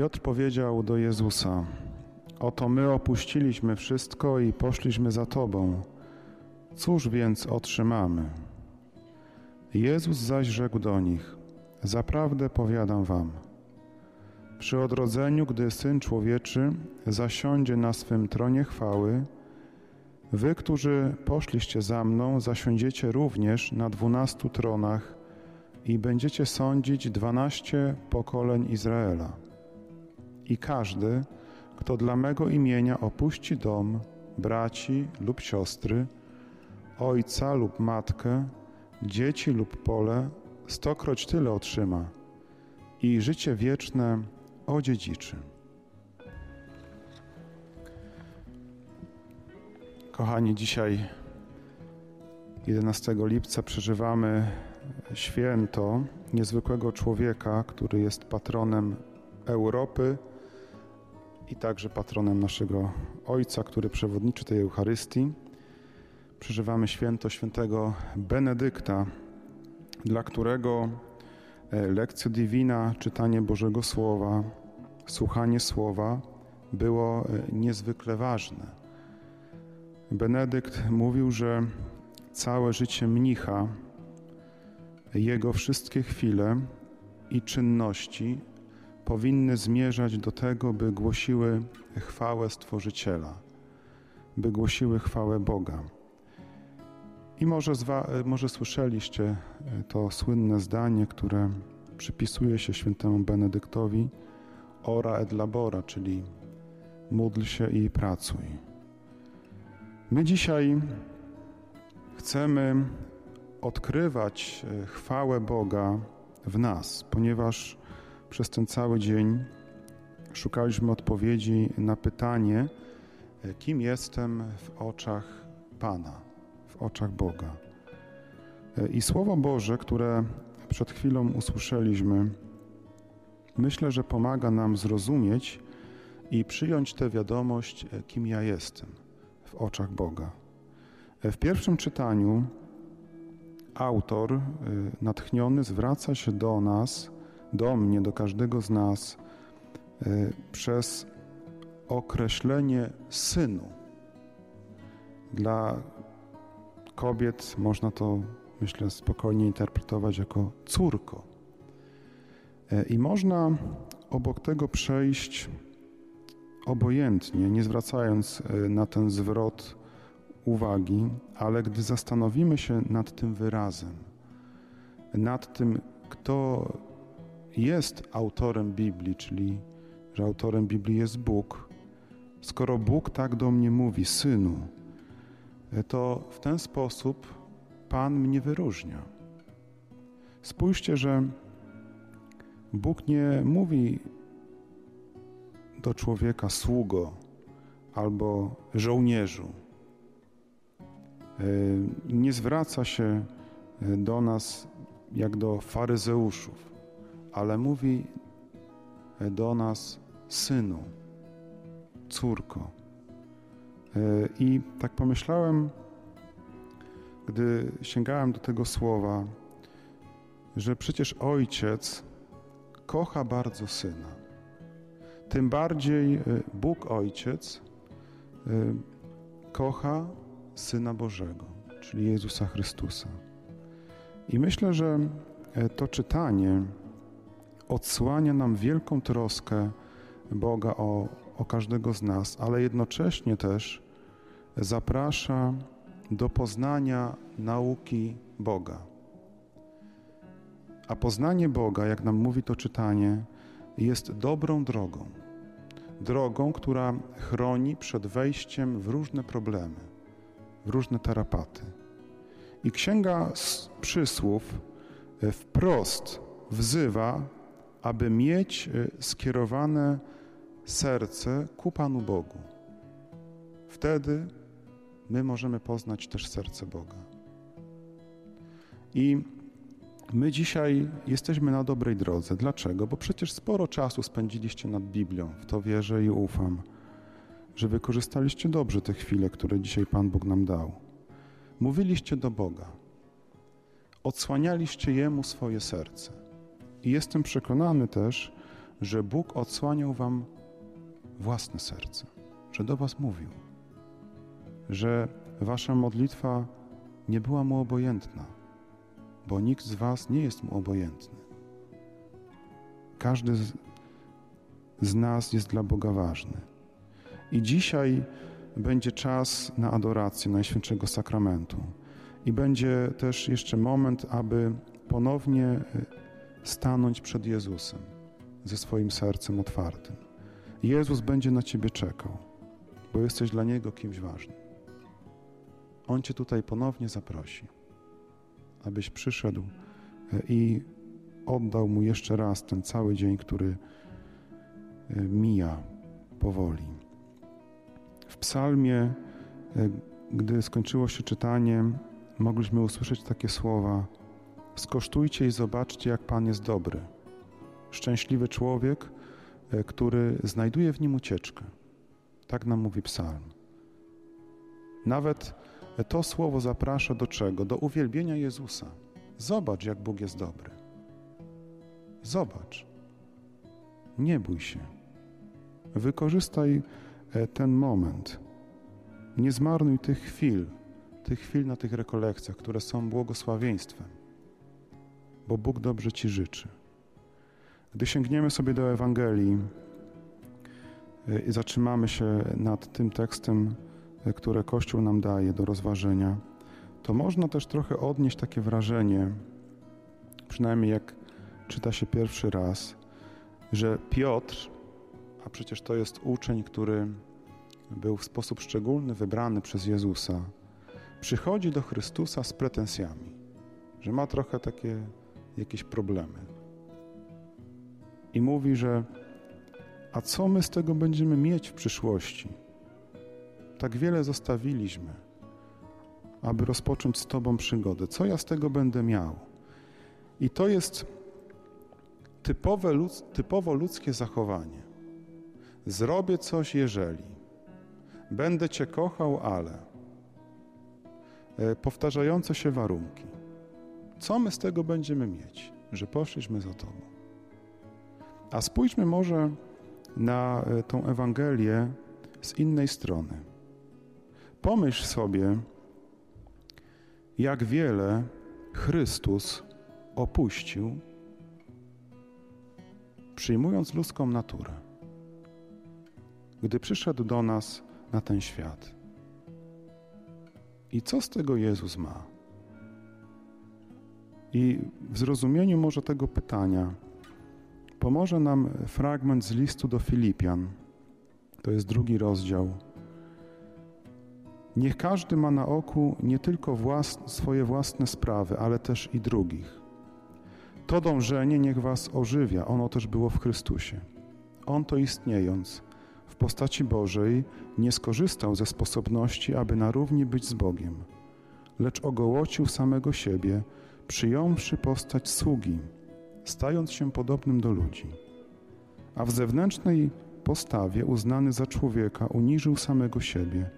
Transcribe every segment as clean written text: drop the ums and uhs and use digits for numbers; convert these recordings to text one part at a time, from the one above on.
Piotr powiedział do Jezusa: oto my opuściliśmy wszystko i poszliśmy za Tobą. Cóż więc otrzymamy? Jezus zaś rzekł do nich: zaprawdę powiadam wam, przy odrodzeniu, gdy Syn Człowieczy zasiądzie na swym tronie chwały, wy, którzy poszliście za mną, zasiądziecie również na 12 tronach i będziecie sądzić 12 pokoleń Izraela. I każdy, kto dla mego imienia opuści dom, braci lub siostry, ojca lub matkę, dzieci lub pole, 100-kroć tyle otrzyma i życie wieczne odziedziczy. Kochani, dzisiaj 11 lipca przeżywamy święto niezwykłego człowieka, który jest patronem Europy i także patronem naszego Ojca, który przewodniczy tej Eucharystii. Przeżywamy święto świętego Benedykta, dla którego lekcja divina, czytanie Bożego Słowa, słuchanie Słowa było niezwykle ważne. Benedykt mówił, że całe życie mnicha, jego wszystkie chwile i czynności powinny zmierzać do tego, by głosiły chwałę Stworzyciela, by głosiły chwałę Boga. I może słyszeliście to słynne zdanie, które przypisuje się świętemu Benedyktowi: Ora et labora, czyli módl się i pracuj. My dzisiaj chcemy odkrywać chwałę Boga w nas, ponieważ przez ten cały dzień szukaliśmy odpowiedzi na pytanie, kim jestem w oczach Pana, w oczach Boga. I Słowo Boże, które przed chwilą usłyszeliśmy, myślę, że pomaga nam zrozumieć i przyjąć tę wiadomość, kim ja jestem w oczach Boga. W pierwszym czytaniu autor natchniony zwraca się do nas, do mnie, do każdego z nas przez określenie synu. Dla kobiet można to, myślę, spokojnie interpretować jako córko. I można obok tego przejść obojętnie, nie zwracając na ten zwrot uwagi, ale gdy zastanowimy się nad tym wyrazem, nad tym, kto jest autorem Biblii, czyli że autorem Biblii jest Bóg, skoro Bóg tak do mnie mówi, synu, to w ten sposób Pan mnie wyróżnia. Spójrzcie, że Bóg nie mówi do człowieka sługo albo żołnierzu. Nie zwraca się do nas jak do faryzeuszów, ale mówi do nas synu, córko. I tak pomyślałem, gdy sięgałem do tego słowa, że przecież Ojciec kocha bardzo Syna. Tym bardziej Bóg Ojciec kocha Syna Bożego, czyli Jezusa Chrystusa. I myślę, że to czytanie odsłania nam wielką troskę Boga o każdego z nas, ale jednocześnie też zaprasza do poznania nauki Boga. A poznanie Boga, jak nam mówi to czytanie, jest dobrą drogą. Drogą, która chroni przed wejściem w różne problemy, w różne tarapaty. I Księga z Przysłów wprost wzywa, aby mieć skierowane serce ku Panu Bogu. Wtedy my możemy poznać też serce Boga. I my dzisiaj jesteśmy na dobrej drodze. Dlaczego? Bo przecież sporo czasu spędziliście nad Biblią. W to wierzę i ufam, że wykorzystaliście dobrze te chwile, które dzisiaj Pan Bóg nam dał. Mówiliście do Boga. Odsłanialiście Jemu swoje serce. I jestem przekonany też, że Bóg odsłaniał wam własne serce, że do was mówił, że wasza modlitwa nie była mu obojętna, bo nikt z was nie jest mu obojętny. Każdy z nas jest dla Boga ważny. I dzisiaj będzie czas na adorację Najświętszego Sakramentu. I będzie też jeszcze moment, aby ponownie stanąć przed Jezusem ze swoim sercem otwartym. Jezus będzie na ciebie czekał, bo jesteś dla Niego kimś ważnym. On cię tutaj ponownie zaprosi, abyś przyszedł i oddał Mu jeszcze raz ten cały dzień, który mija powoli. W psalmie, gdy skończyło się czytanie, mogliśmy usłyszeć takie słowa: skosztujcie i zobaczcie, jak Pan jest dobry. Szczęśliwy człowiek, który znajduje w Nim ucieczkę. Tak nam mówi psalm. Nawet to słowo zaprasza do czego? Do uwielbienia Jezusa. Zobacz, jak Bóg jest dobry. Zobacz. Nie bój się. Wykorzystaj ten moment. Nie zmarnuj tych chwil na tych rekolekcjach, które są błogosławieństwem, bo Bóg dobrze ci życzy. Gdy sięgniemy sobie do Ewangelii i zatrzymamy się nad tym tekstem, które Kościół nam daje do rozważenia, to można też trochę odnieść takie wrażenie, przynajmniej jak czyta się pierwszy raz, że Piotr, a przecież to jest uczeń, który był w sposób szczególny wybrany przez Jezusa, przychodzi do Chrystusa z pretensjami, że ma trochę takie jakieś problemy. I mówi, że a co my z tego będziemy mieć w przyszłości? Tak wiele zostawiliśmy, aby rozpocząć z Tobą przygodę. Co ja z tego będę miał? I to jest typowo ludzkie zachowanie. Zrobię coś, jeżeli. Będę Cię kochał, ale. Powtarzające się warunki. Co my z tego będziemy mieć, że poszliśmy za Tobą? A spójrzmy może na tą Ewangelię z innej strony. Pomyśl sobie, jak wiele Chrystus opuścił, przyjmując ludzką naturę, gdy przyszedł do nas na ten świat. I co z tego Jezus ma? I w zrozumieniu może tego pytania pomoże nam fragment z listu do Filipian. To jest 2 rozdział. Niech każdy ma na oku nie tylko swoje własne sprawy, ale też i drugich. To dążenie niech was ożywia, ono też było w Chrystusie. On to istniejąc w postaci Bożej nie skorzystał ze sposobności, aby na równi być z Bogiem, lecz ogołocił samego siebie, przyjąwszy postać sługi, stając się podobnym do ludzi. A w zewnętrznej postawie uznany za człowieka uniżył samego siebie,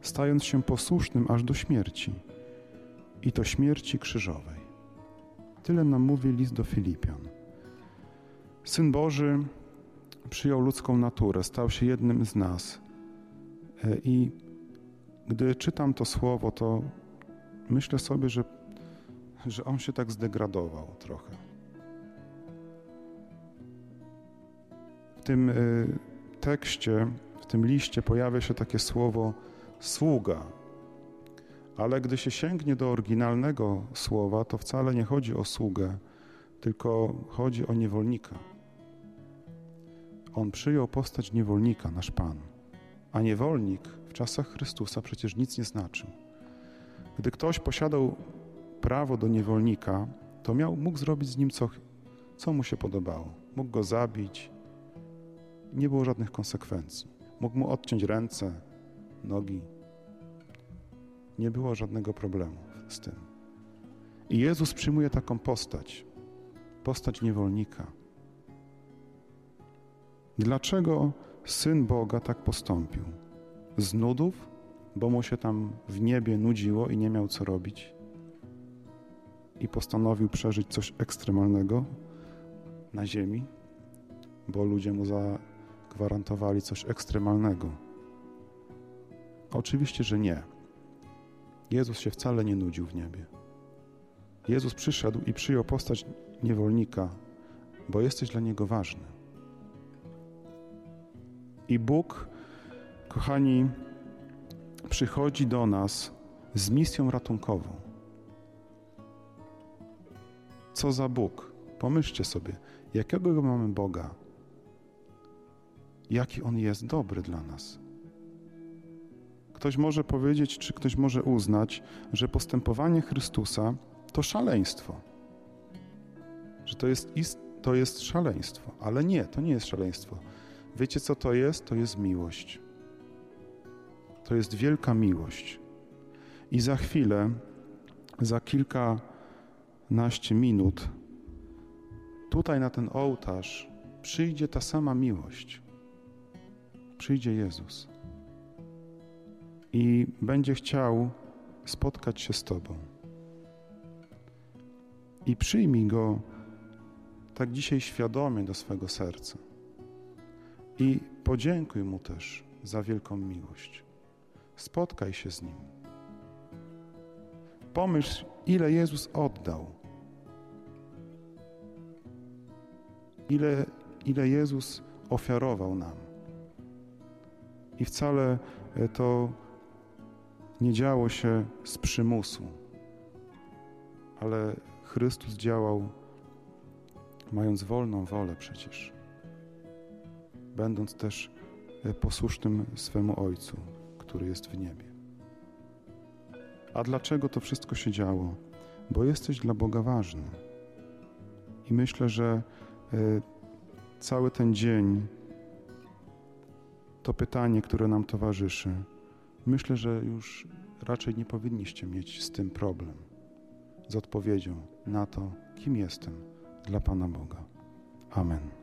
stając się posłusznym aż do śmierci, i to śmierci krzyżowej. Tyle nam mówi list do Filipian. Syn Boży przyjął ludzką naturę, stał się jednym z nas. I gdy czytam to słowo, to myślę sobie, że on się tak zdegradował trochę. W tym tekście, w tym liście pojawia się takie słowo sługa, ale gdy się sięgnie do oryginalnego słowa, to wcale nie chodzi o sługę, tylko chodzi o niewolnika. On przyjął postać niewolnika, nasz Pan, a niewolnik w czasach Chrystusa przecież nic nie znaczył. Gdy ktoś posiadał prawo do niewolnika, to mógł zrobić z nim co mu się podobało. Mógł go zabić, nie było żadnych konsekwencji. Mógł mu odciąć ręce, nogi. Nie było żadnego problemu z tym. I Jezus przyjmuje taką postać niewolnika. Dlaczego Syn Boga tak postąpił? Z nudów? Bo mu się tam w niebie nudziło i nie miał co robić? I postanowił przeżyć coś ekstremalnego na ziemi? bo ludzie mu zagwarantowali coś ekstremalnego. Oczywiście, że nie. Jezus się wcale nie nudził w niebie. Jezus przyszedł i przyjął postać niewolnika, bo jesteś dla Niego ważny. I Bóg, kochani, przychodzi do nas z misją ratunkową. Co za Bóg? Pomyślcie sobie, jakiego mamy Boga? Jaki On jest dobry dla nas? Ktoś może powiedzieć, czy ktoś może uznać, że postępowanie Chrystusa to szaleństwo. Że to jest szaleństwo. Ale nie, to nie jest szaleństwo. Wiecie, co to jest? To jest miłość. To jest wielka miłość. I za chwilę, za kilkanaście minut, tutaj na ten ołtarz przyjdzie ta sama miłość. Przyjdzie Jezus. I będzie chciał spotkać się z Tobą. I przyjmij Go tak dzisiaj świadomie do swego serca. I podziękuj Mu też za wielką miłość. Spotkaj się z Nim. Pomyśl, ile Jezus oddał. Ile Jezus ofiarował nam. I wcale to nie działo się z przymusu, ale Chrystus działał, mając wolną wolę przecież, będąc też posłusznym swemu Ojcu, który jest w niebie. A dlaczego to wszystko się działo? Bo jesteś dla Boga ważny. I myślę, że cały ten dzień, to pytanie, które nam towarzyszy, myślę, że już raczej nie powinniście mieć z tym problem, z odpowiedzią na to, kim jestem dla Pana Boga. Amen.